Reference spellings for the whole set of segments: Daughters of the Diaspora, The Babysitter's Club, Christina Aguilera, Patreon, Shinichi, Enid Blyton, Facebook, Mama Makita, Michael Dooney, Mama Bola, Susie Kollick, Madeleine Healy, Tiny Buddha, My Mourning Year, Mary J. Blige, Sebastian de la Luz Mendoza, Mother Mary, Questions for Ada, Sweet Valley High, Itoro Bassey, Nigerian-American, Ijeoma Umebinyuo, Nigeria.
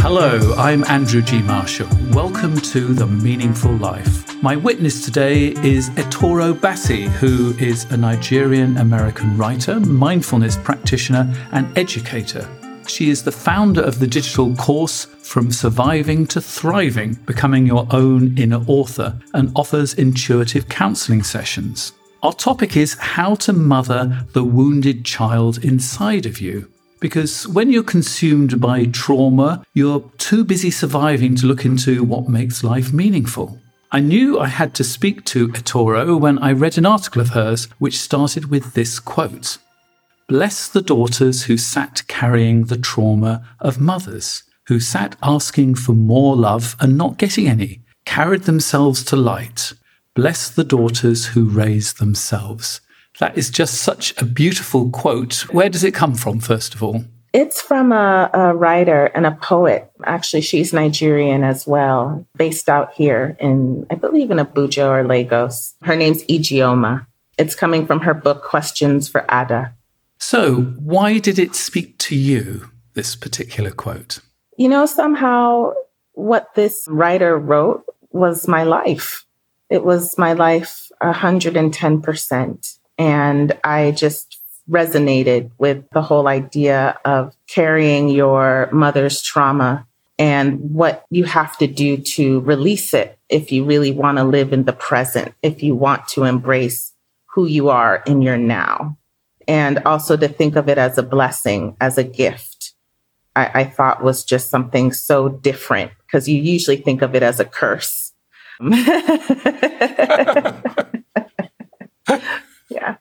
Hello, I'm Andrew G. Marshall. Welcome to The Meaningful Life. My witness today is Itoro Bassey, who is a Nigerian-American writer, mindfulness practitioner, and educator. She is the founder of the digital course From Surviving to Thriving: Becoming Your Own Inner Author, and offers intuitive counseling sessions. Our topic is how to mother the wounded child inside of you. Because when you're consumed by trauma, you're too busy surviving to look into what makes life meaningful. I knew I had to speak to Itoro when I read an article of hers which started with this quote. "Bless the daughters who sat carrying the trauma of mothers, who sat asking for more love and not getting any, carried themselves to light. Bless the daughters who raised themselves." That is just such a beautiful quote. Where does it come from, first of all? It's from a writer and a poet. Actually, she's Nigerian as well, based out here in, I believe, in Abuja or Lagos. Her name's Ijeoma. It's coming from her book, Questions for Ada. So why did it speak to you, this particular quote? You know, somehow what this writer wrote was my life. It was my life 110%. And I just resonated with the whole idea of carrying your mother's trauma and what you have to do to release it if you really want to live in the present, if you want to embrace who you are in your now. And also to think of it as a blessing, as a gift, I thought was just something so different, because you usually think of it as a curse. Yeah.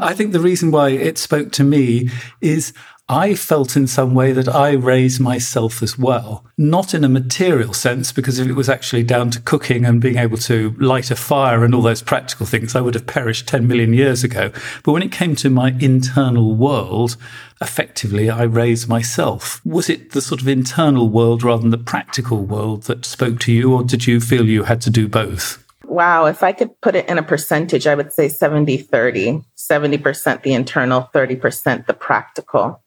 I think the reason why it spoke to me is I felt in some way that I raised myself as well, not in a material sense, because if it was actually down to cooking and being able to light a fire and all those practical things, I would have perished 10 million years ago. But when it came to my internal world, effectively, I raised myself. Was it the sort of internal world rather than the practical world that spoke to you, or did you feel you had to do both? Wow, if I could put it in a percentage, I would say 70-30, 70% the internal, 30% the practical.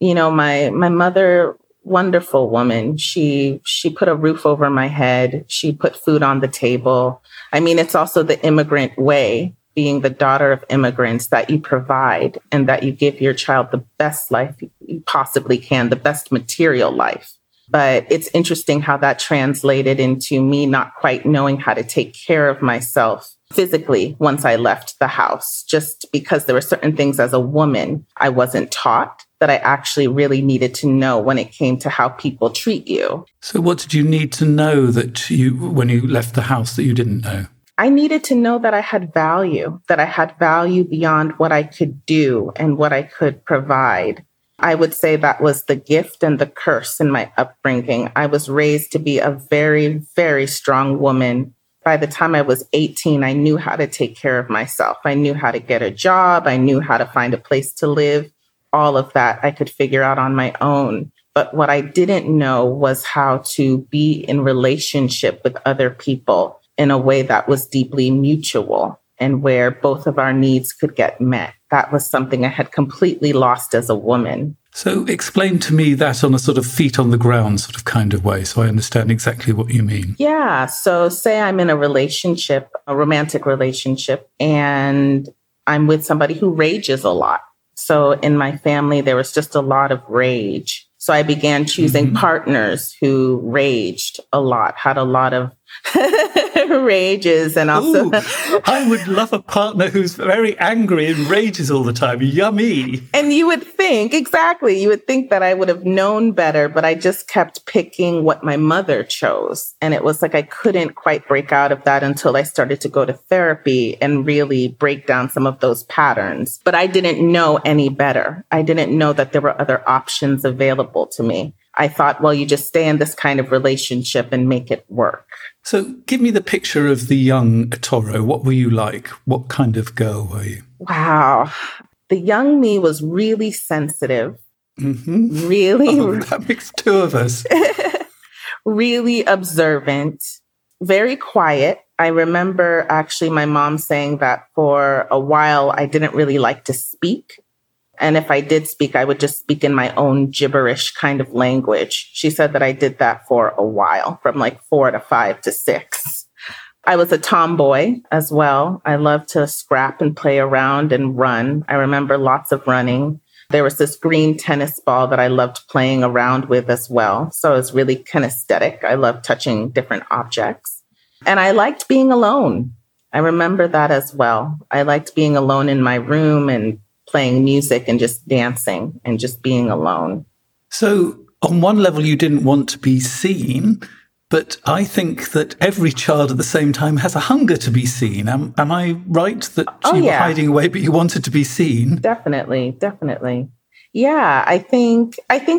You know, my mother, wonderful woman, she put a roof over my head. She put food on the table. I mean, it's also the immigrant way, being the daughter of immigrants, that you provide and that you give your child the best life you possibly can, the best material life. But it's interesting how that translated into me not quite knowing how to take care of myself physically once I left the house, just because there were certain things as a woman I wasn't taught that I actually really needed to know when it came to how people treat you. So what did you need to know that you, when you left the house, that you didn't know? I needed to know that I had value beyond what I could do and what I could provide. I would say that was the gift and the curse in my upbringing. I was raised to be a very, very strong woman. By the time I was 18, I knew how to take care of myself. I knew how to get a job. I knew how to find a place to live. All of that I could figure out on my own. But what I didn't know was how to be in relationship with other people in a way that was deeply mutual and where both of our needs could get met. That was something I had completely lost as a woman. So explain to me that on a sort of feet on the ground sort of kind of way, so I understand exactly what you mean. Yeah. So say I'm in a relationship, a romantic relationship, and I'm with somebody who rages a lot. So in my family, there was just a lot of rage. So I began choosing partners who raged a lot, had a lot of rages, and also... Ooh, I would love a partner who's very angry and rages all the time. Yummy. And you would think, exactly, you would think that I would have known better, but I just kept picking what my mother chose. And it was like I couldn't quite break out of that until I started to go to therapy and really break down some of those patterns. But I didn't know any better. I didn't know that there were other options available to me. I thought, well, you just stay in this kind of relationship and make it work. So give me the picture of the young Itoro. What were you like? What kind of girl were you? Wow. The young me was really sensitive. Mm-hmm. Really. Oh, that makes two of us. Really observant, very quiet. I remember actually my mom saying that for a while, I didn't really like to speak. And if I did speak, I would just speak in my own gibberish kind of language. She said that I did that for a while, from like 4 to 5 to 6. I was a tomboy as well. I loved to scrap and play around and run. I remember lots of running. There was this green tennis ball that I loved playing around with as well. So it was really kinesthetic. I loved touching different objects. And I liked being alone. I remember that as well. I liked being alone in my room and playing music and just dancing and just being alone. So on one level, you didn't want to be seen, but I think that every child at the same time has a hunger to be seen. Am I right that you were hiding away, but you wanted to be seen? Definitely, definitely. Yeah, I think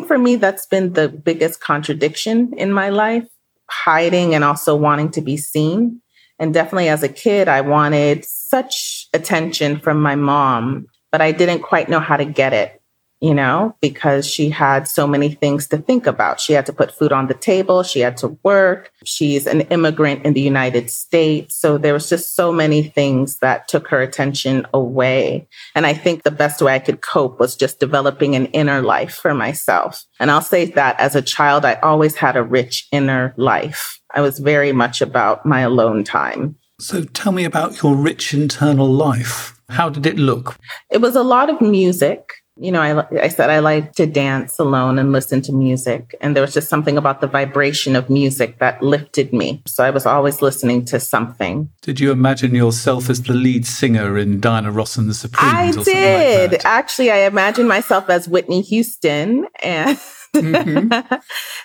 for me, that's been the biggest contradiction in my life, hiding and also wanting to be seen. And definitely as a kid, I wanted such attention from my mom, but I didn't quite know how to get it, you know, because she had so many things to think about. She had to put food on the table. She had to work. She's an immigrant in the United States. So there was just so many things that took her attention away. And I think the best way I could cope was just developing an inner life for myself. And I'll say that as a child, I always had a rich inner life. I was very much about my alone time. So tell me about your rich internal life. How did it look? It was a lot of music. You know, I said I like to dance alone and listen to music. And there was just something about the vibration of music that lifted me. So I was always listening to something. Did you imagine yourself as the lead singer in Diana Ross and the Supremes? I did. Like actually, I imagined myself as Whitney Houston and... Mm-hmm.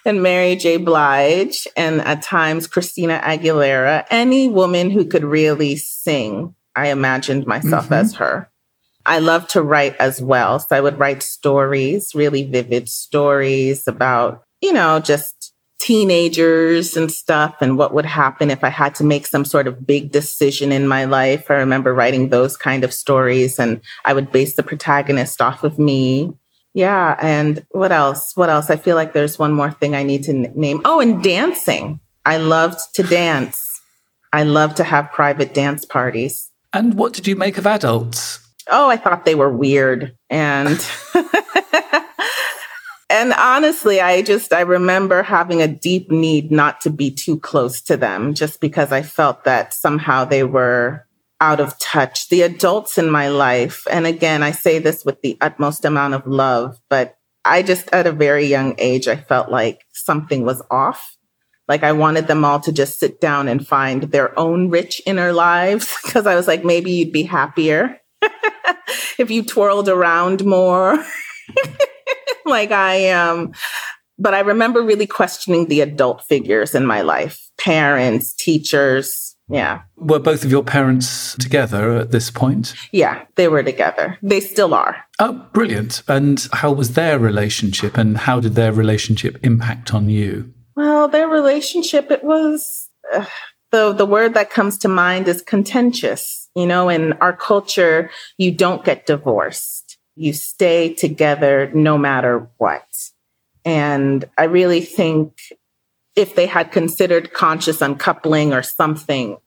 and Mary J. Blige and at times Christina Aguilera, any woman who could really sing. I imagined myself mm-hmm. as her. I love to write as well. So I would write stories, really vivid stories about, you know, just teenagers and stuff and what would happen if I had to make some sort of big decision in my life. I remember writing those kind of stories and I would base the protagonist off of me. Yeah. And what else? I feel like there's one more thing I need to name. Oh, and dancing. I loved to dance. I loved to have private dance parties. And what did you make of adults? Oh, I thought they were weird. And and honestly, I remember having a deep need not to be too close to them just because I felt that somehow they were out of touch. The adults in my life, and again, I say this with the utmost amount of love, but I just at a very young age, I felt like something was off. Like I wanted them all to just sit down and find their own rich inner lives because I was like, maybe you'd be happier if you twirled around more like I am. But I remember really questioning the adult figures in my life, parents, teachers. Yeah. Were both of your parents together at this point? Yeah, they were together. They still are. Oh, brilliant. And how was their relationship and how did their relationship impact on you? Well, their relationship, it was, the word that comes to mind is contentious. You know, in our culture, you don't get divorced. You stay together no matter what. And I really think if they had considered conscious uncoupling or something,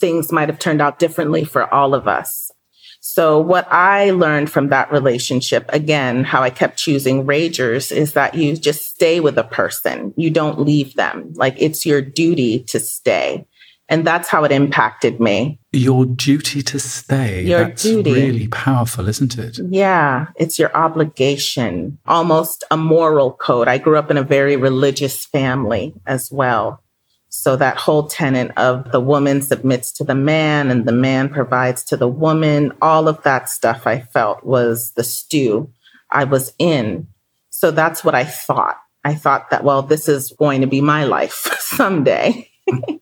things might have turned out differently for all of us. So what I learned from that relationship, again, how I kept choosing ragers, is that you just stay with a person. You don't leave them. Like it's your duty to stay. And that's how it impacted me. Your duty to stay. That's really powerful, isn't it? Yeah, it's your obligation, almost a moral code. I grew up in a very religious family as well. So that whole tenet of the woman submits to the man and the man provides to the woman, all of that stuff I felt was the stew I was in. So that's what I thought. I thought that, well, this is going to be my life someday,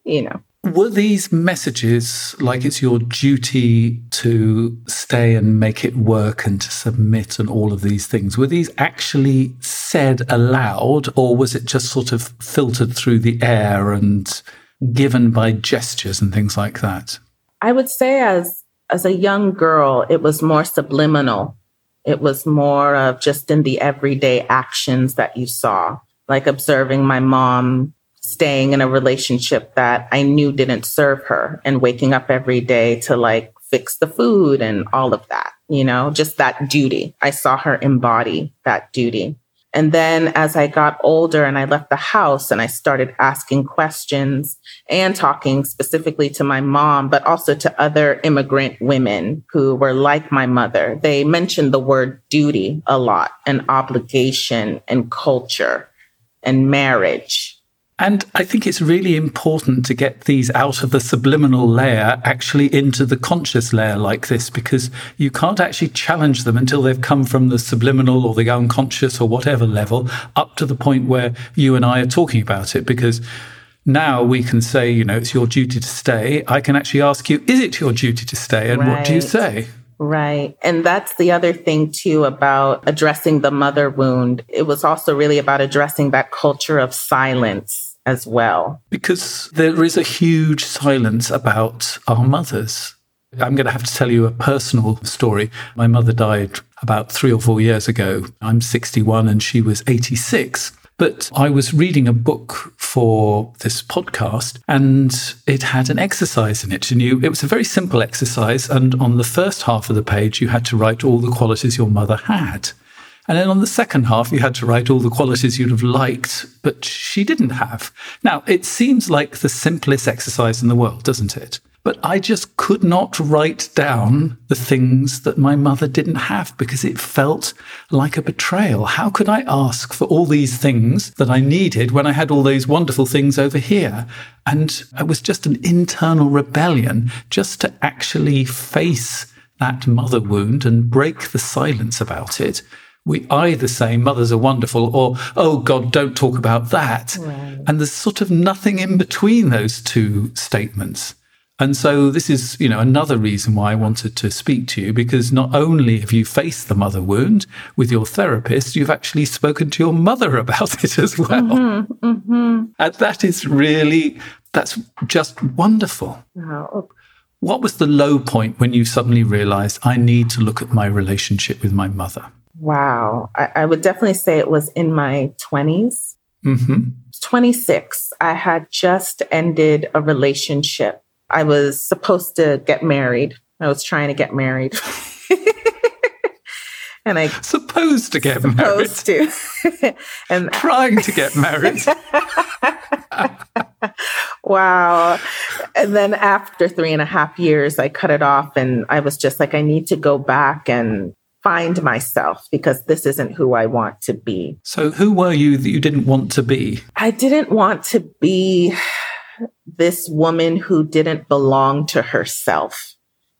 you know. Were these messages like it's your duty to stay and make it work and to submit and all of these things? Were these actually said aloud, or was it just sort of filtered through the air and given by gestures and things like that? I would say as a young girl, it was more subliminal. It was more of just in the everyday actions that you saw, like observing my mom staying in a relationship that I knew didn't serve her and waking up every day to like fix the food and all of that, you know, just that duty. I saw her embody that duty. And then as I got older and I left the house and I started asking questions and talking specifically to my mom, but also to other immigrant women who were like my mother, they mentioned the word duty a lot, and obligation and culture and marriage. And I think it's really important to get these out of the subliminal layer actually into the conscious layer like this, because you can't actually challenge them until they've come from the subliminal or the unconscious or whatever level up to the point where you and I are talking about it. Because now we can say, you know, it's your duty to stay. I can actually ask you, is it your duty to stay? And Right. What do you say? Right. And that's the other thing, too, about addressing the mother wound. It was also really about addressing that culture of silence as well. Because there is a huge silence about our mothers. I'm going to have to tell you a personal story. My mother died about 3 or 4 years ago. I'm 61 and she was 86. But I was reading a book for this podcast and it had an exercise in it. And it was a very simple exercise. And on the first half of the page, you had to write all the qualities your mother had. And then on the second half, you had to write all the qualities you'd have liked, but she didn't have. Now, it seems like the simplest exercise in the world, doesn't it? But I just could not write down the things that my mother didn't have because it felt like a betrayal. How could I ask for all these things that I needed when I had all these wonderful things over here? And it was just an internal rebellion just to actually face that mother wound and break the silence about it. We either say mothers are wonderful or, oh, God, don't talk about that. Right. And there's sort of nothing in between those two statements. And so this is, you know, another reason why I wanted to speak to you, because not only have you faced the mother wound with your therapist, you've actually spoken to your mother about it as well. Mm-hmm, mm-hmm. And that's just wonderful. Wow. What was the low point when you suddenly realized I need to look at my relationship with my mother? Wow. I would definitely say it was in my 20s. Mm-hmm. 26. I had just ended a relationship. I was supposed to get married. I was trying to get married. And I supposed to get supposed married. Supposed to. And trying to get married. Wow. And then after 3.5 years, I cut it off and I was just like, I need to go back and find myself because this isn't who I want to be. So who were you that you didn't want to be? I didn't want to be this woman who didn't belong to herself.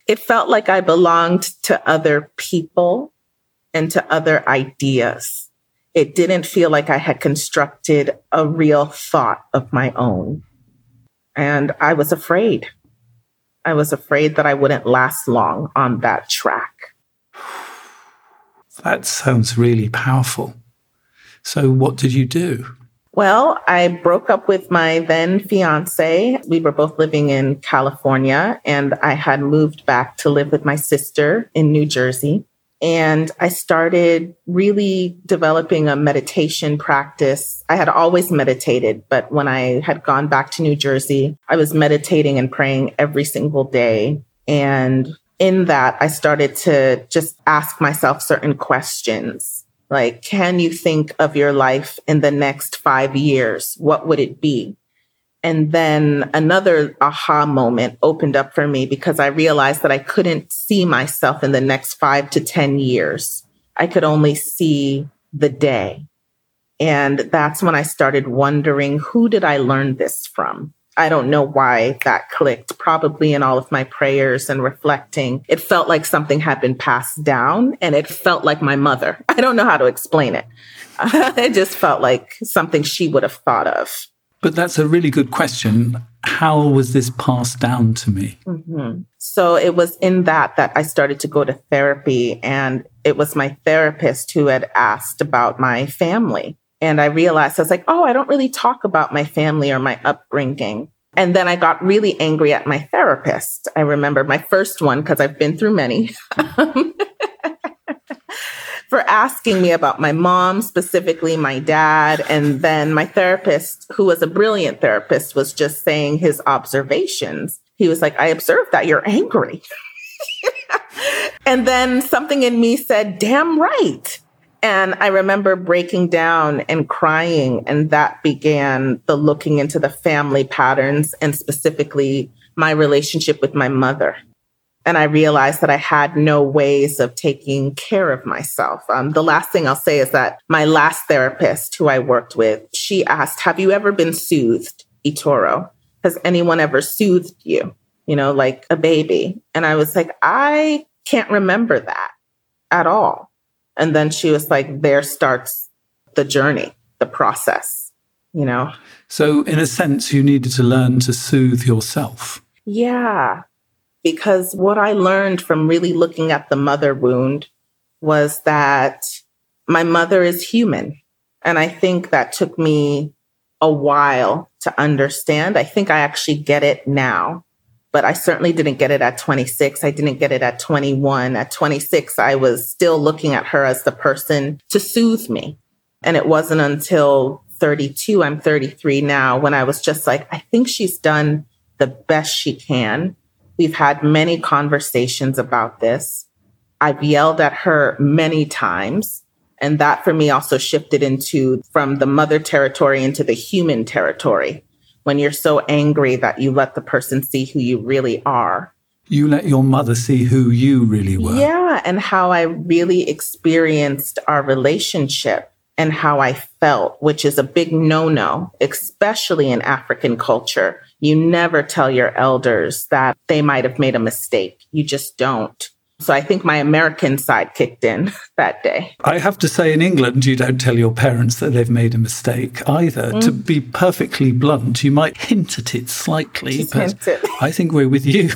It felt like I belonged to other people and to other ideas. It didn't feel like I had constructed a real thought of my own. And I was afraid. I was afraid that I wouldn't last long on that track. That sounds really powerful. So what did you do? Well, I broke up with my then fiance. We were both living in California and I had moved back to live with my sister in New Jersey. And I started really developing a meditation practice. I had always meditated, but when I had gone back to New Jersey, I was meditating and praying every single day. And in that, I started to just ask myself certain questions. Like, can you think of your life in the next 5 years? What would it be? And then another aha moment opened up for me because I realized that I couldn't see myself in the next 5 to 10 years. I could only see the day. And that's when I started wondering, who did I learn this from? I don't know why that clicked. Probably in all of my prayers and reflecting, it felt like something had been passed down and it felt like my mother. I don't know how to explain it. It just felt like something she would have thought of. But that's a really good question. how was this passed down to me? Mm-hmm. So it was in that I started to go to therapy, and it was my therapist who had asked about my family. And I realized, I was like, oh, I don't really talk about my family or my upbringing. And then I got really angry at my therapist. I remember my first one, because I've been through many, for asking me about my mom, specifically my dad. And then my therapist, who was a brilliant therapist, was just saying his observations. He was like, I observed that you're angry. And then something in me said, damn right. And I remember breaking down and crying. And that began the looking into the family patterns and specifically my relationship with my mother. And I realized that I had no ways of taking care of myself. The last thing I'll say is that my last therapist who I worked with, she asked, have you ever been soothed, Itoro? Has anyone ever soothed you, like a baby? And I was like, I can't remember that at all. And then she was like, there starts the journey, the process, So in a sense, you needed to learn to soothe yourself. Yeah. Because what I learned from really looking at the mother wound was that my mother is human. And I think that took me a while to understand. I think I actually get it now, but I certainly didn't get it at 26. I didn't get it at 21. At 26, I was still looking at her as the person to soothe me. And it wasn't until 32, I'm 33 now, when I was just like, I think she's done the best she can. We've had many conversations about this. I've yelled at her many times. And that for me also shifted from the mother territory into the human territory. When you're so angry that you let the person see who you really are. You let your mother see who you really were. Yeah. And how I really experienced our relationship and how I felt, which is a big no-no, especially in African culture. You never tell your elders that they might have made a mistake. You just don't. So I think my American side kicked in that day. I have to say, in England, you don't tell your parents that they've made a mistake either. Mm. To be perfectly blunt, you might hint at it slightly, I think we're with you.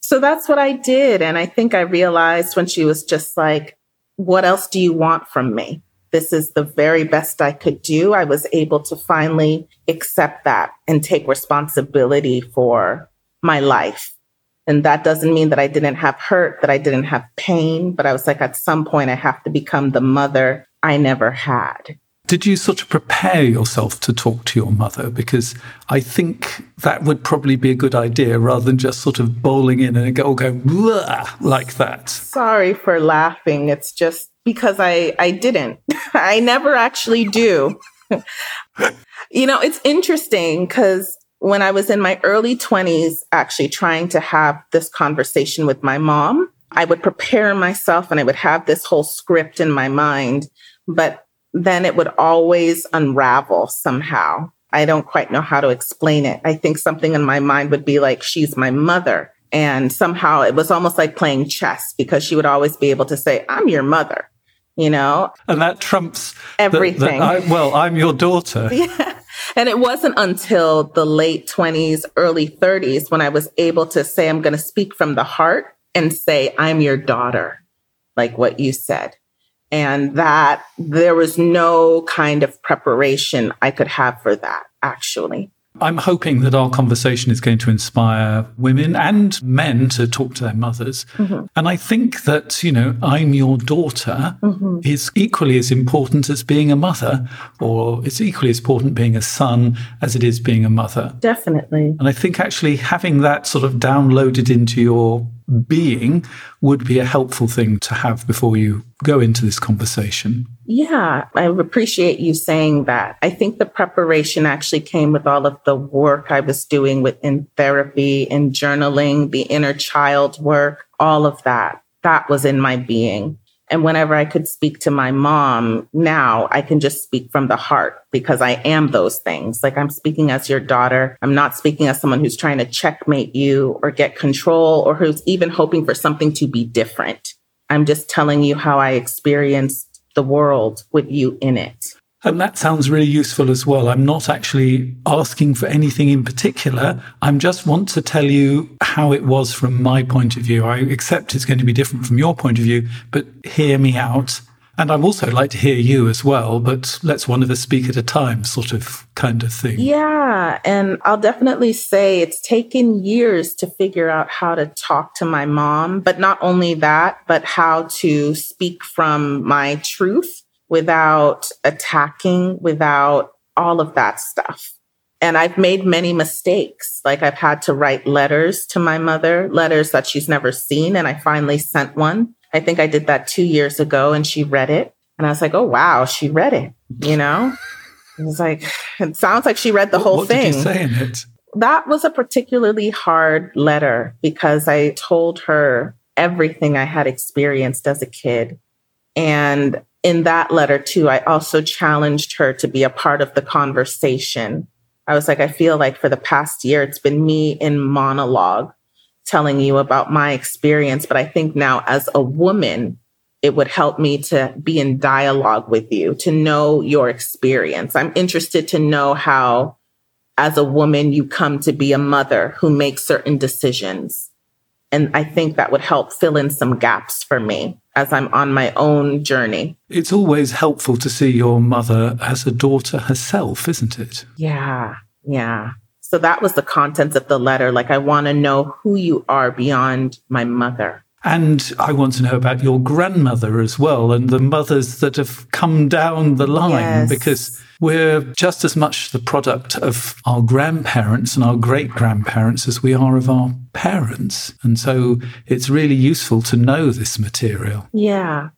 So that's what I did. And I think I realized when she was just like, what else do you want from me? This is the very best I could do. I was able to finally accept that and take responsibility for my life. And that doesn't mean that I didn't have hurt, that I didn't have pain, but I was like, at some point, I have to become the mother I never had. Did you sort of prepare yourself to talk to your mother? Because I think that would probably be a good idea rather than just sort of bowling in and go like that. Sorry for laughing. It's just, because I didn't. I never actually do. It's interesting because when I was in my early 20s, actually trying to have this conversation with my mom, I would prepare myself and I would have this whole script in my mind, but then it would always unravel somehow. I don't quite know how to explain it. I think something in my mind would be like, she's my mother. And somehow it was almost like playing chess because she would always be able to say, I'm your mother. And that trumps everything. I'm your daughter. Yeah. And it wasn't until the late 20s, early 30s when I was able to say, I'm going to speak from the heart and say, I'm your daughter, like what you said. And that there was no kind of preparation I could have for that, actually. I'm hoping that our conversation is going to inspire women and men to talk to their mothers. Mm-hmm. And I think that, I'm your daughter mm-hmm. is equally as important as being a mother, or it's equally as important being a son as it is being a mother. Definitely. And I think actually having that sort of downloaded into your being would be a helpful thing to have before you go into this conversation. Yeah, I appreciate you saying that. I think the preparation actually came with all of the work I was doing within therapy and journaling, the inner child work, all of that. That was in my being. And whenever I could speak to my mom now, I can just speak from the heart because I am those things. Like I'm speaking as your daughter. I'm not speaking as someone who's trying to checkmate you or get control or who's even hoping for something to be different. I'm just telling you how I experienced the world with you in it. And that sounds really useful as well. I'm not actually asking for anything in particular. I just want to tell you how it was from my point of view. I accept it's going to be different from your point of view, but hear me out. And I'd also like to hear you as well, but let's one of us speak at a time kind of thing. Yeah, and I'll definitely say it's taken years to figure out how to talk to my mom, but not only that, but how to speak from my truth without attacking, without all of that stuff. And I've made many mistakes. Like I've had to write letters to my mother, letters that she's never seen, and I finally sent one. I think I did that 2 years ago and she read it. And I was like, oh, wow, she read it, you know? It was like, it sounds like she read the whole thing. What did you say in it? That was a particularly hard letter because I told her everything I had experienced as a kid. And in that letter, too, I also challenged her to be a part of the conversation. I was like, I feel like for the past year, it's been me in monologue telling you about my experience, but I think now as a woman, it would help me to be in dialogue with you, to know your experience. I'm interested to know how, as a woman, you come to be a mother who makes certain decisions. And I think that would help fill in some gaps for me as I'm on my own journey. It's always helpful to see your mother as a daughter herself, isn't it? Yeah. So that was the contents of the letter. Like, I want to know who you are beyond my mother. And I want to know about your grandmother as well and the mothers that have come down the line, yes, because we're just as much the product of our grandparents and our great-grandparents as we are of our parents. And so it's really useful to know this material. Yeah.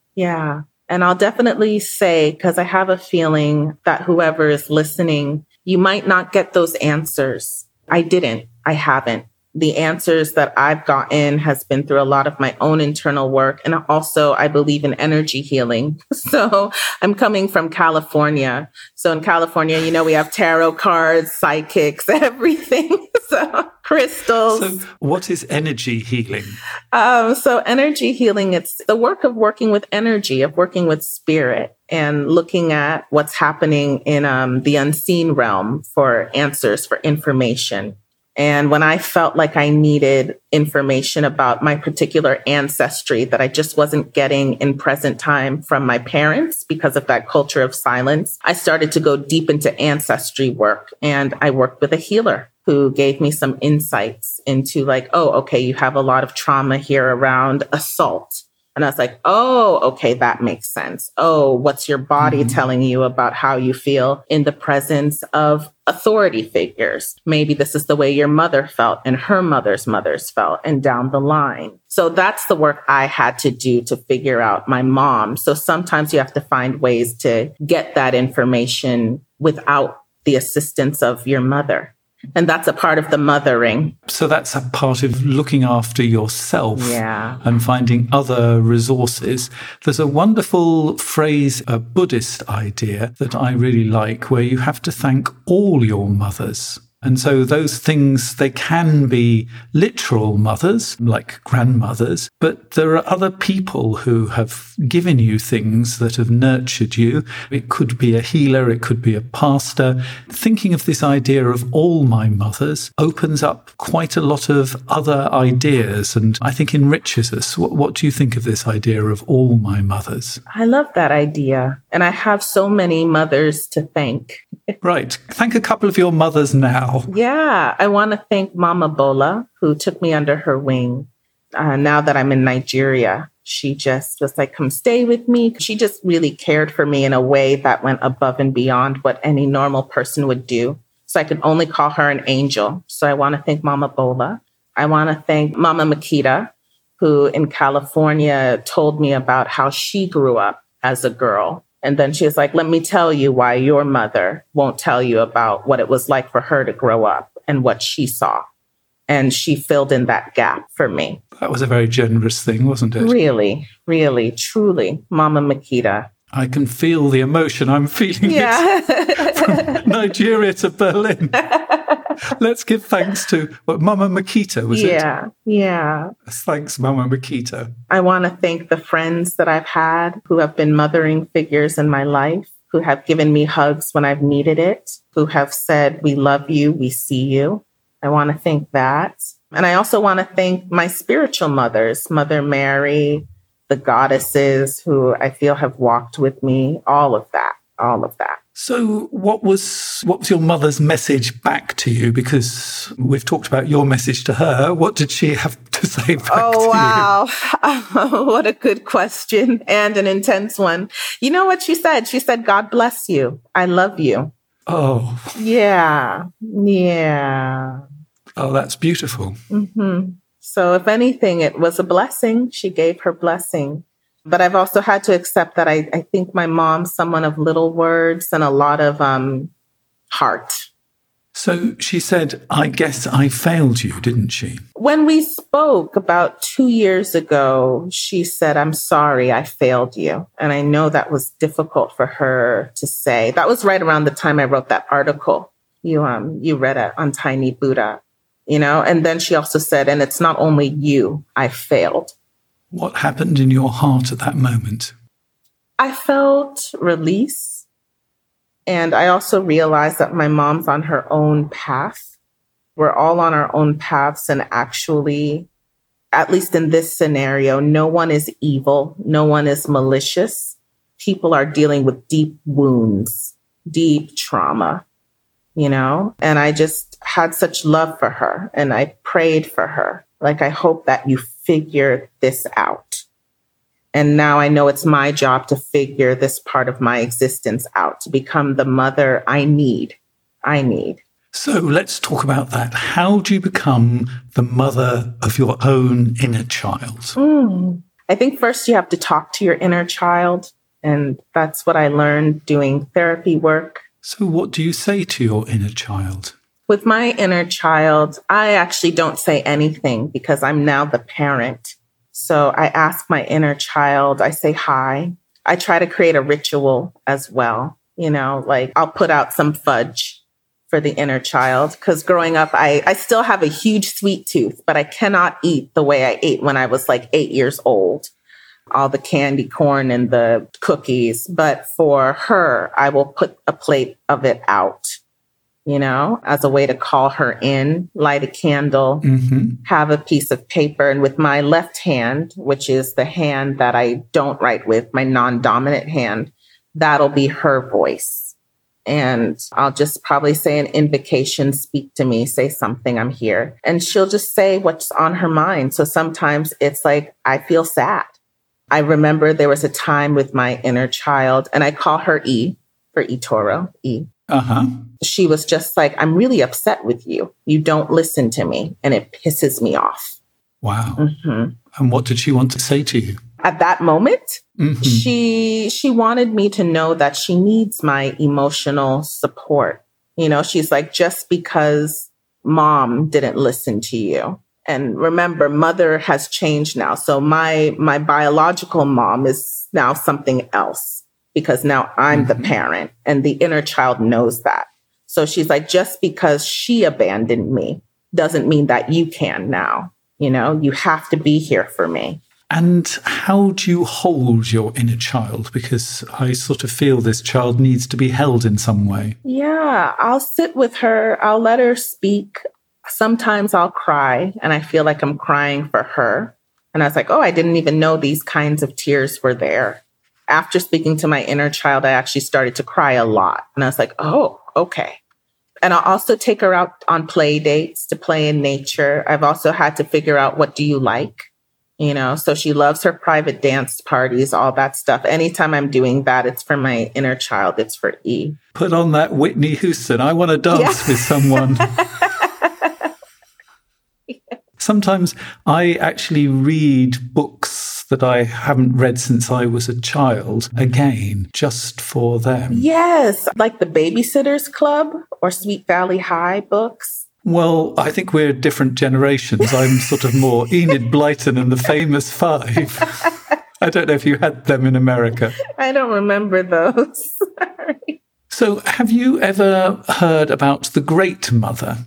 And I'll definitely say, because I have a feeling that whoever is listening, you might not get those answers. I haven't. The answers that I've gotten has been through a lot of my own internal work. And also I believe in energy healing. So I'm coming from California. So in California, you know, we have tarot cards, psychics, everything. So crystals. So what is energy healing? So energy healing, it's the work of working with energy, of working with spirit, and looking at what's happening in the unseen realm for answers, for information. And when I felt like I needed information about my particular ancestry that I just wasn't getting in present time from my parents because of that culture of silence, I started to go deep into ancestry work. And I worked with a healer who gave me some insights into like, oh, okay, you have a lot of trauma here around assault. And I was like, oh, okay, that makes sense. Oh, what's your body telling you about how you feel in the presence of authority figures? Maybe this is the way your mother felt and her mother's mothers felt and down the line. So that's the work I had to do to figure out my mom. So sometimes you have to find ways to get that information without the assistance of your mother. And that's a part of the mothering. So that's a part of looking after yourself, and finding other resources. There's a wonderful phrase, a Buddhist idea that I really like, where you have to thank all your mothers. And so those things, they can be literal mothers, like grandmothers, but there are other people who have given you things that have nurtured you. It could be a healer, it could be a pastor. Thinking of this idea of all my mothers opens up quite a lot of other ideas and I think enriches us. What do you think of this idea of all my mothers? I love that idea. And I have so many mothers to thank. Right. Thank a couple of your mothers now. Yeah, I want to thank Mama Bola, who took me under her wing. Now that I'm in Nigeria, she just was like, come stay with me. She just really cared for me in a way that went above and beyond what any normal person would do. So I could only call her an angel. So I want to thank Mama Bola. I want to thank Mama Makita, who in California told me about how she grew up as a girl. And then she was like, let me tell you why your mother won't tell you about what it was like for her to grow up and what she saw. And she filled in that gap for me. That was a very generous thing, wasn't it? Really, truly, Mama Makita. I can feel the emotion I'm feeling it from Nigeria to Berlin. Let's give thanks to Mama Makita, was it? Yeah. Thanks, Mama Makita. I want to thank the friends that I've had who have been mothering figures in my life. who have given me hugs when I've needed it, who have said, we love you, we see you. I want to thank that. And I also want to thank my spiritual mothers, Mother Mary, the goddesses who I feel have walked with me, all of that. So what was your mother's message back to you? Because we've talked about your message to her. What did she have to say back to you? Oh, wow. What a good question and an intense one. You know what she said? She said, God bless you. I love you. Oh. Yeah. Oh, that's beautiful. Mm-hmm. So if anything, it was a blessing. She gave her blessing. But I've also had to accept that I think my mom's someone of little words and a lot of heart. So she said, I guess I failed you, didn't she? When we spoke about 2 years ago, she said, I'm sorry, I failed you. And I know that was difficult for her to say. That was right around the time I wrote that article you read it on Tiny Buddha, you know? And then she also said, and it's not only you, I failed. What happened in your heart at that moment? I felt release. And I also realized that my mom's on her own path. We're all on our own paths. And actually, at least in this scenario, no one is evil. No one is malicious. People are dealing with deep wounds, deep trauma, you know? And I just had such love for her. And I prayed for her. Like, I hope that you figure this out. And now I know it's my job to figure this part of my existence out, to become the mother I need. So let's talk about that. How do you become the mother of your own inner child? I think first you have to talk to your inner child. And that's what I learned doing therapy work. So what do you say to your inner child? With my inner child, I actually don't say anything because I'm now the parent. So I ask my inner child, I say hi. I try to create a ritual as well. You know, like I'll put out some fudge for the inner child because growing up, I still have a huge sweet tooth, but I cannot eat the way I ate when I was like 8 years old. All the candy corn and the cookies. But for her, I will put a plate of it out. You know, as a way to call her in, light a candle, have a piece of paper. And with my left hand, which is the hand that I don't write with, my non-dominant hand, that'll be her voice. And I'll just probably say an invocation, speak to me, say something, I'm here. And she'll just say what's on her mind. So sometimes it's like, I feel sad. I remember there was a time with my inner child, and I call her E for Itoro, E. She was just like, I'm really upset with you. You don't listen to me. And it pisses me off. Wow. And what did she want to say to you? At that moment, she wanted me to know that she needs my emotional support. You know, she's like, just because mom didn't listen to you. And remember, mother has changed now. So my biological mom is now something else. Because now I'm the parent and the inner child knows that. So she's like, just because she abandoned me doesn't mean that you can now. You know, you have to be here for me. And how do you hold your inner child? Because I sort of feel this child needs to be held in some way. Yeah, I'll sit with her. I'll let her speak. Sometimes I'll cry and I feel like I'm crying for her. And I was like, oh, I didn't even know these kinds of tears were there. After speaking to my inner child, I actually started to cry a lot. And I was like, oh, okay. And I'll also take her out on play dates to play in nature. I've also had to figure out, what do you like? You know, so she loves her private dance parties, all that stuff. Anytime I'm doing that, it's for my inner child. It's for E. Put on that Whitney Houston. I want to dance with someone. Sometimes I actually read books that I haven't read since I was a child, again, just for them. Yes, like The Babysitter's Club or Sweet Valley High books. Well, I think we're different generations. I'm sort of more Enid Blyton and The Famous Five. I don't know if you had them in America. I don't remember those. Sorry. So have you ever heard about the Great Mother?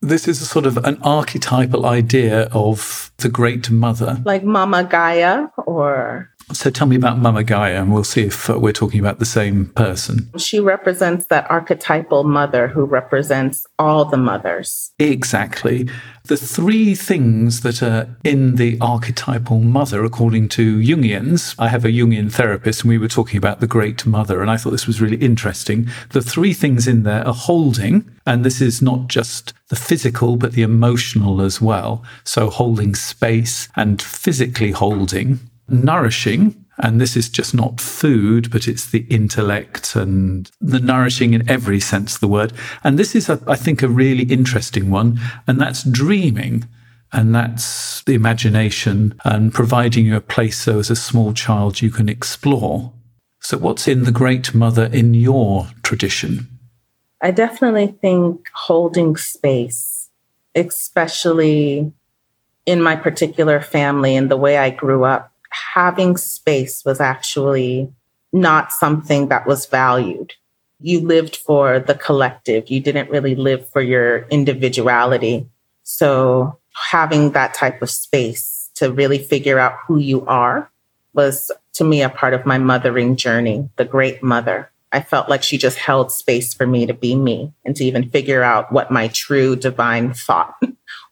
This is a sort of an archetypal idea of the Great Mother. Like Mama Gaia or... So tell me about Mama Gaia, and we'll see if we're talking about the same person. She represents that archetypal mother who represents all the mothers. Exactly. The three things that are in the archetypal mother, according to Jungians, I have a Jungian therapist, and we were talking about the great mother, and I thought this was really interesting. The three things in there are holding, and this is not just the physical, but the emotional as well. So holding space and physically holding. Nourishing, and this is just not food, but it's the intellect and the nourishing in every sense of the word. And this is, I think, a really interesting one, and that's dreaming, and that's the imagination and providing you a place so as a small child you can explore. So what's in the Great Mother in your tradition? I definitely think holding space, especially in my particular family and the way I grew up. Having space was actually not something that was valued. You lived for the collective. You didn't really live for your individuality. So having that type of space to really figure out who you are was, to me, a part of my mothering journey, the Great Mother. I felt like she just held space for me to be me and to even figure out what my true divine thought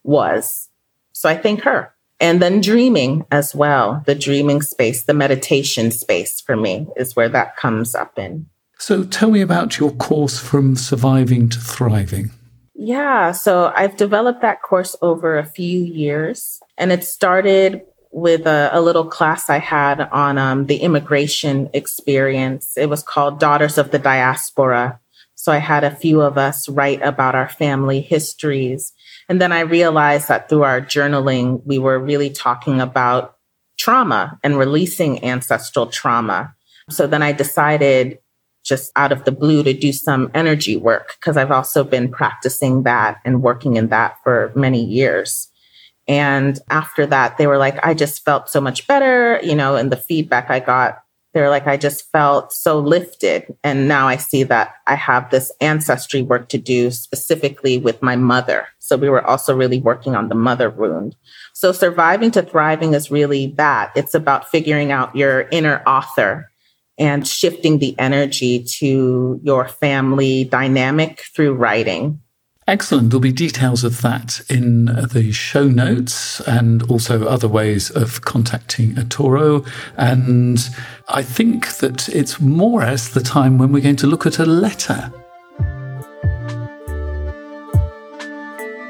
was. So I thank her. And then dreaming as well, the dreaming space, the meditation space for me is where that comes up in. So tell me about your course From Surviving to Thriving. Yeah, so I've developed that course over a few years, and it started with a little class I had on the immigration experience. It was called Daughters of the Diaspora. So I had a few of us write about our family histories. And then I realized that through our journaling, we were really talking about trauma and releasing ancestral trauma. So then I decided just out of the blue to do some energy work, because I've also been practicing that and working in that for many years. And after that, they were like, I just felt so much better, and the feedback I got, they're like, I just felt so lifted. And now I see that I have this ancestry work to do specifically with my mother. So we were also really working on the mother wound. So Surviving to Thriving is really that. It's about figuring out your inner author and shifting the energy to your family dynamic through writing. Excellent. There'll be details of that in the show notes and also other ways of contacting Itoro. And I think that it's more as the time when we're going to look at a letter.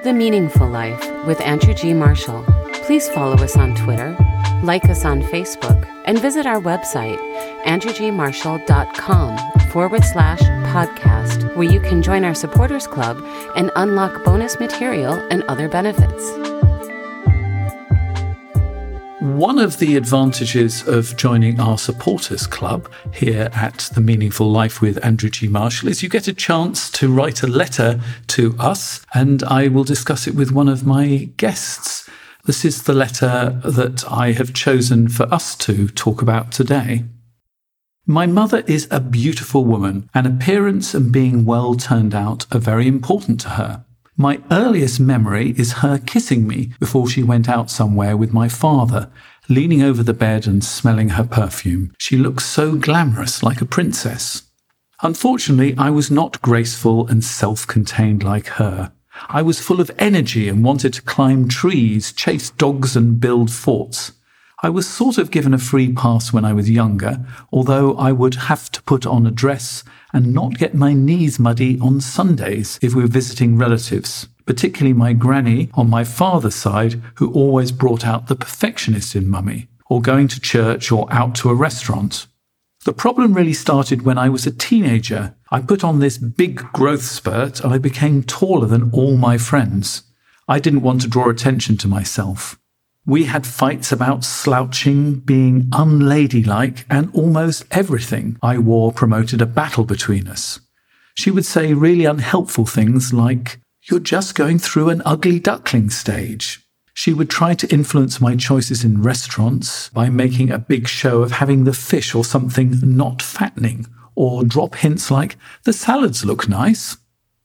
The Meaningful Life with Andrew G. Marshall. Please follow us on Twitter, like us on Facebook, and visit our website, andrewgmarshall.com/podcast, where you can join our supporters club and unlock bonus material and other benefits. One of the advantages of joining our supporters club here at The Meaningful Life with Andrew G. Marshall is you get a chance to write a letter to us, and I will discuss it with one of my guests. This is the letter that I have chosen for us to talk about today. My mother is a beautiful woman, and appearance and being well turned out are very important to her. My earliest memory is her kissing me before she went out somewhere with my father, leaning over the bed and smelling her perfume. She looks so glamorous, like a princess. Unfortunately, I was not graceful and self-contained like her. I was full of energy and wanted to climb trees, chase dogs, and build forts. I was sort of given a free pass when I was younger, although I would have to put on a dress and not get my knees muddy on Sundays if we were visiting relatives, particularly my granny on my father's side, who always brought out the perfectionist in mummy, or going to church or out to a restaurant. The problem really started when I was a teenager. I put on this big growth spurt and I became taller than all my friends. I didn't want to draw attention to myself. We had fights about slouching, being unladylike, and almost everything I wore promoted a battle between us. She would say really unhelpful things like, "You're just going through an ugly duckling stage." She would try to influence my choices in restaurants by making a big show of having the fish or something not fattening, or drop hints like, "The salads look nice."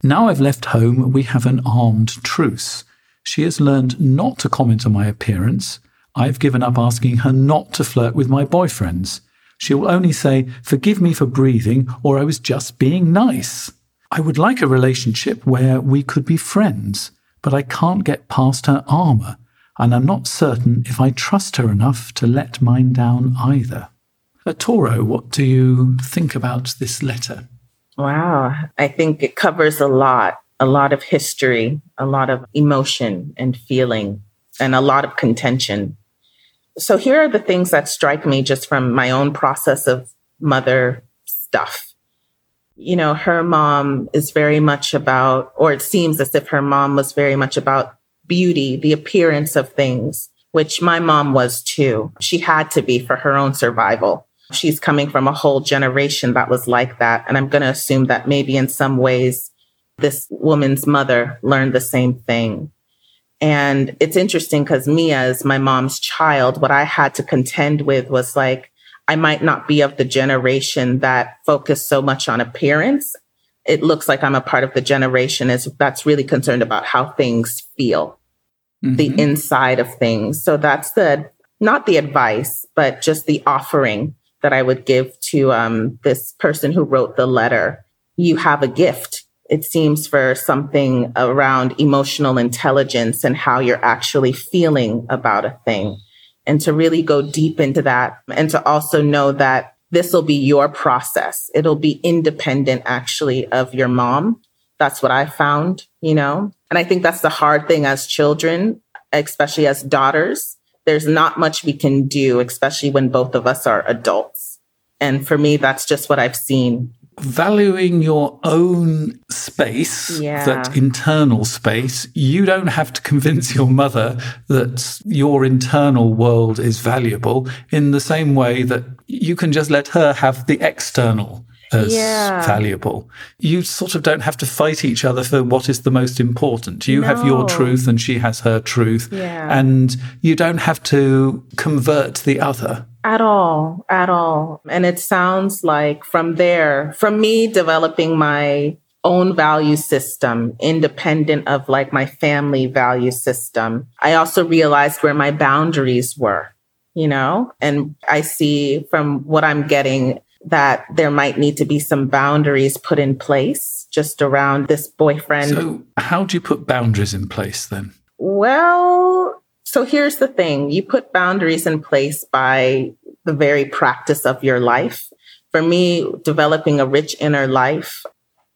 Now I've left home, we have an armed truce. She has learned not to comment on my appearance, I've given up asking her not to flirt with my boyfriends. She will only say, forgive me for breathing, or I was just being nice. I would like a relationship where we could be friends, but I can't get past her armor, and I'm not certain if I trust her enough to let mine down either. Itoro, what do you think about this letter? Wow, I think it covers a lot of history, a lot of emotion and feeling, and a lot of contention. So here are the things that strike me just from my own process of mother stuff. You know, her mom is very much about, or it seems as if her mom was very much about beauty, the appearance of things, which my mom was too. She had to be for her own survival. She's coming from a whole generation that was like that. And I'm going to assume that maybe in some ways, this woman's mother learned the same thing. And it's interesting because me as my mom's child, what I had to contend with was like, I might not be of the generation that focused so much on appearance. It looks like I'm a part of the generation that's really concerned about how things feel, the inside of things. So that's not the advice, but just the offering that I would give to this person who wrote the letter. You have a gift. It seems for something around emotional intelligence and how you're actually feeling about a thing, and to really go deep into that, and to also know that this will be your process. It'll be independent actually of your mom. That's what I found, you know, and I think that's the hard thing as children, especially as daughters. There's not much we can do, especially when both of us are adults. And for me, that's just what I've seen. Valuing your own space, that internal space, you don't have to convince your mother that your internal world is valuable in the same way that you can just let her have the external as valuable. You sort of don't have to fight each other for what is the most important. You have your truth and she has her truth. Yeah. And you don't have to convert the other. At all. And it sounds like from there, from me developing my own value system, independent of like my family value system, I also realized where my boundaries were, you know, and I see from what I'm getting that there might need to be some boundaries put in place just around this boyfriend. So how do you put boundaries in place then? Well, so here's the thing. You put boundaries in place by the very practice of your life. For me, developing a rich inner life,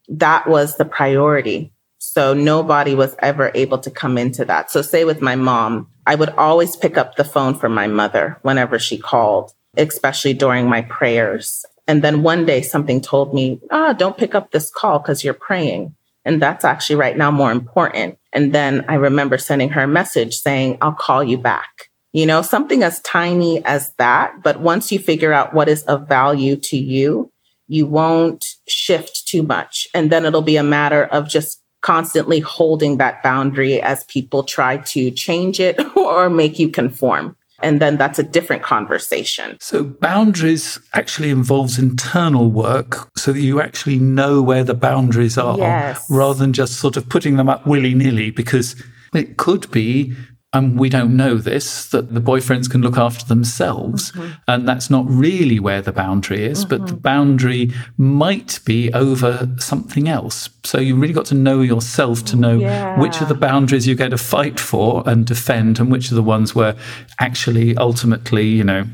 that was the priority. So nobody was ever able to come into that. So say with my mom, I would always pick up the phone for my mother whenever she called, especially during my prayers. And then one day something told me, don't pick up this call because you're praying. And that's actually right now more important. And then I remember sending her a message saying, I'll call you back. You know, something as tiny as that. But once you figure out what is of value to you, you won't shift too much. And then it'll be a matter of just constantly holding that boundary as people try to change it or make you conform. And then that's a different conversation. So boundaries actually involves internal work so that you actually know where the boundaries are, rather than just sort of putting them up willy-nilly, because it could be, and we don't know this, that the boyfriends can look after themselves. And that's not really where the boundary is, but the boundary might be over something else. So you really got to know yourself to know which of the boundaries you're going to fight for and defend, and which are the ones where actually, ultimately, you know,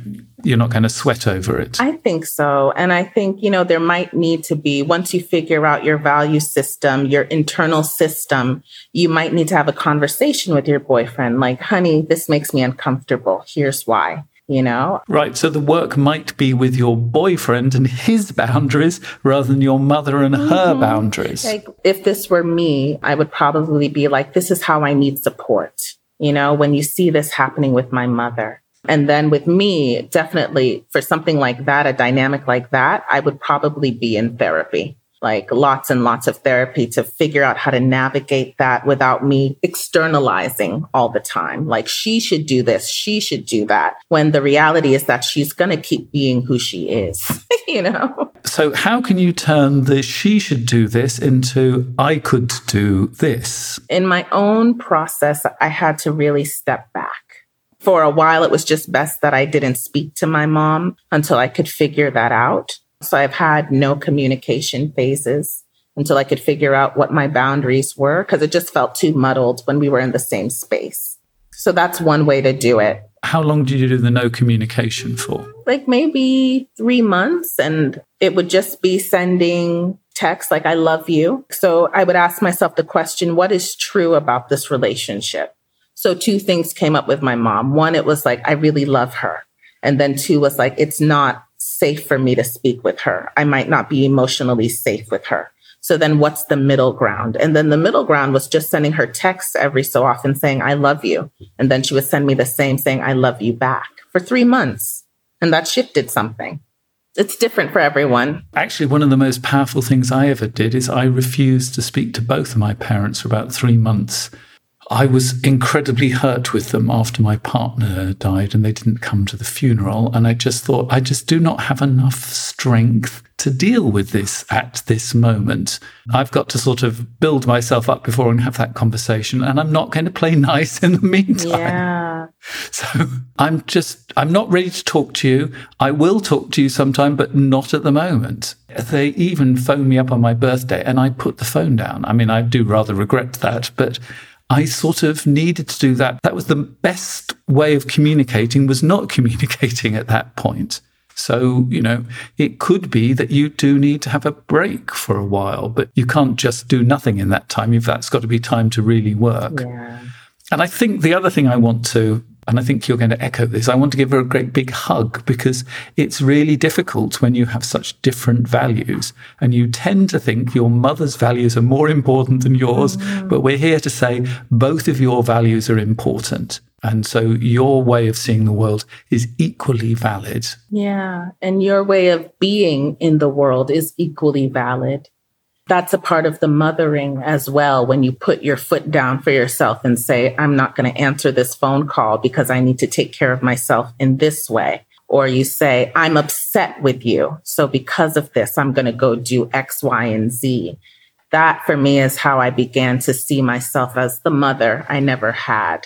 you're not going to sweat over it. I think so. And I think, you know, there might need to be, once you figure out your value system, your internal system, you might need to have a conversation with your boyfriend. Like, honey, this makes me uncomfortable. Here's why, you know? Right. So the work might be with your boyfriend and his boundaries rather than your mother and her boundaries. Like, if this were me, I would probably be like, this is how I need support. You know, when you see this happening with my mother. And then with me, definitely for something like that, a dynamic like that, I would probably be in therapy, like lots and lots of therapy to figure out how to navigate that without me externalizing all the time. Like, she should do this, she should do that, when the reality is that she's going to keep being who she is, you know? So how can you turn the she should do this into I could do this? In my own process, I had to really step back. For a while, it was just best that I didn't speak to my mom until I could figure that out. So I've had no communication phases until I could figure out what my boundaries were, because it just felt too muddled when we were in the same space. So that's one way to do it. How long did you do the no communication for? Like maybe 3 months. And it would just be sending texts like, I love you. So I would ask myself the question, what is true about this relationship? So 2 things came up with my mom. 1, it was like, I really love her. And then 2 was like, it's not safe for me to speak with her. I might not be emotionally safe with her. So then what's the middle ground? And then the middle ground was just sending her texts every so often saying, I love you. And then she would send me the same saying, I love you back for 3 months. And that shifted something. It's different for everyone. Actually, one of the most powerful things I ever did is I refused to speak to both of my parents for about 3 months. I was incredibly hurt with them after my partner died and they didn't come to the funeral. And I just thought, I just do not have enough strength to deal with this at this moment. I've got to sort of build myself up before and have that conversation. And I'm not going to play nice in the meantime. Yeah. So I'm not ready to talk to you. I will talk to you sometime, but not at the moment. They even phoned me up on my birthday and I put the phone down. I mean, I do rather regret that, but I sort of needed to do that. That was the best way of communicating, was not communicating at that point. So, it could be that you do need to have a break for a while, but you can't just do nothing in that time. That's got to be time to really work. Yeah. And I think the other thing I want to, and I think you're going to echo this, I want to give her a great big hug, because it's really difficult when you have such different values and you tend to think your mother's values are more important than yours. Mm-hmm. But we're here to say both of your values are important. And so your way of seeing the world is equally valid. Yeah. And your way of being in the world is equally valid. That's a part of the mothering as well, when you put your foot down for yourself and say, I'm not going to answer this phone call because I need to take care of myself in this way. Or you say, I'm upset with you, so because of this, I'm going to go do X, Y, and Z. That for me is how I began to see myself as the mother I never had.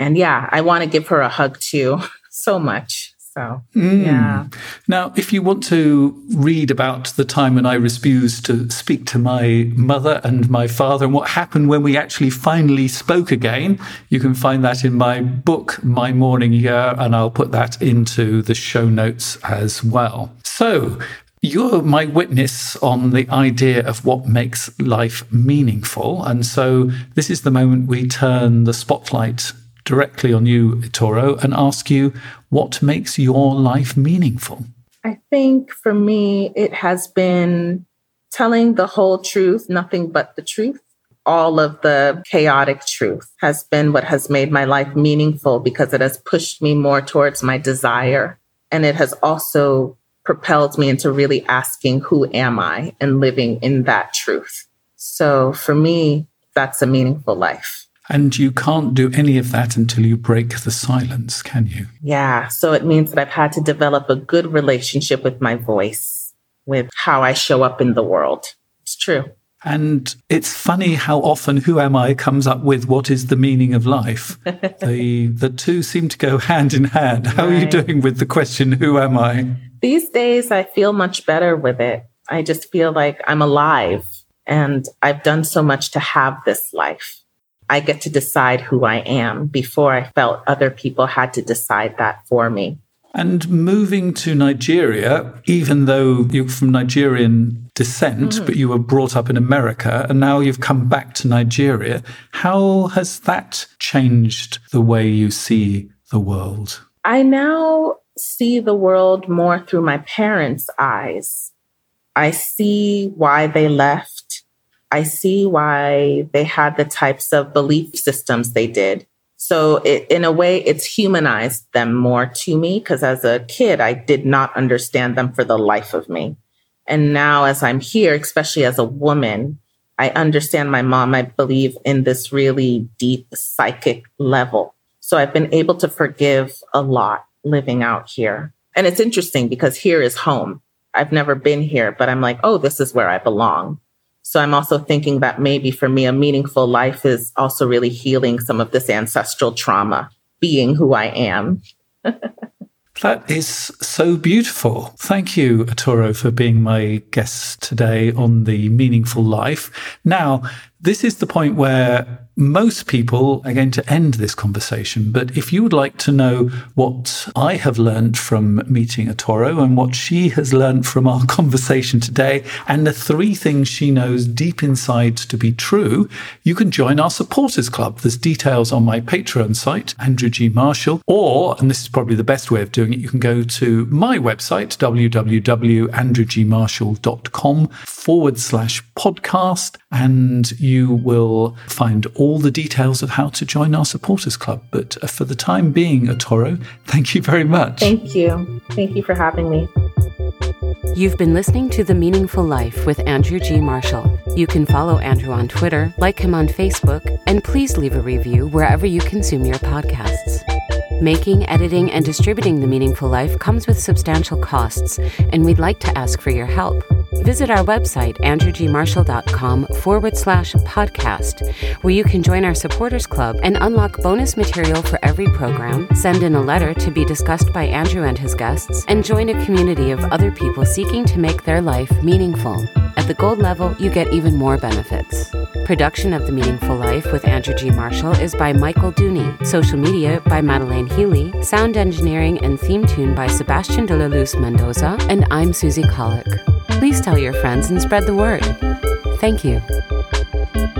And yeah, I want to give her a hug too, so much. So, yeah. Now, if you want to read about the time when I refused to speak to my mother and my father and what happened when we actually finally spoke again, you can find that in my book, My Mourning Year, and I'll put that into the show notes as well. So, you're my witness on the idea of what makes life meaningful. And so, this is the moment we turn the spotlight directly on you, Itoro, and ask you, what makes your life meaningful? I think for me, it has been telling the whole truth, nothing but the truth. All of the chaotic truth has been what has made my life meaningful, because it has pushed me more towards my desire. And it has also propelled me into really asking, who am I? And living in that truth. So for me, that's a meaningful life. And you can't do any of that until you break the silence, can you? Yeah. So it means that I've had to develop a good relationship with my voice, with how I show up in the world. It's true. And it's funny how often Who Am I comes up with what is the meaning of life. The two seem to go hand in hand. How right. Are you doing with the question, who am I? These days, I feel much better with it. I just feel like I'm alive and I've done so much to have this life. I get to decide who I am. Before, I felt other people had to decide that for me. And moving to Nigeria, even though you're from Nigerian descent, but you were brought up in America, and now you've come back to Nigeria, how has that changed the way you see the world? I now see the world more through my parents' eyes. I see why they left. I see why they had the types of belief systems they did. So in a way, it's humanized them more to me, because as a kid, I did not understand them for the life of me. And now as I'm here, especially as a woman, I understand my mom, I believe, in this really deep psychic level. So I've been able to forgive a lot living out here. And it's interesting because here is home. I've never been here, but I'm like, oh, this is where I belong. So I'm also thinking that maybe for me, a meaningful life is also really healing some of this ancestral trauma being who I am. That is so beautiful. Thank you, Itoro, for being my guest today on The Meaningful Life. Now, this is the point where most people are going to end this conversation, but if you would like to know what I have learned from meeting Itoro and what she has learned from our conversation today and the three things she knows deep inside to be true, you can join our supporters club. There's details on my Patreon site, Andrew G. Marshall, or, and this is probably the best way of doing it, you can go to my website, www.andrewgmarshall.com/podcast, and you will find all the details of how to join our supporters club. But for the time being, Itoro, thank you very much. Thank you. Thank you for having me. You've been listening to The Meaningful Life with Andrew G. Marshall. You can follow Andrew on Twitter, like him on Facebook, and please leave a review wherever you consume your podcasts. Making, editing, and distributing The Meaningful Life comes with substantial costs, and we'd like to ask for your help. Visit our website, andrewgmarshall.com/podcast, where you can join our supporters club and unlock bonus material for every program, send in a letter to be discussed by Andrew and his guests, and join a community of other people seeking to make their life meaningful. At the gold level, you get even more benefits. Production of The Meaningful Life with Andrew G. Marshall is by Michael Dooney, social media by Madeleine Healy, sound engineering and theme tune by Sebastian de la Luz Mendoza, and I'm Susie Kollick. Please tell your friends and spread the word. Thank you.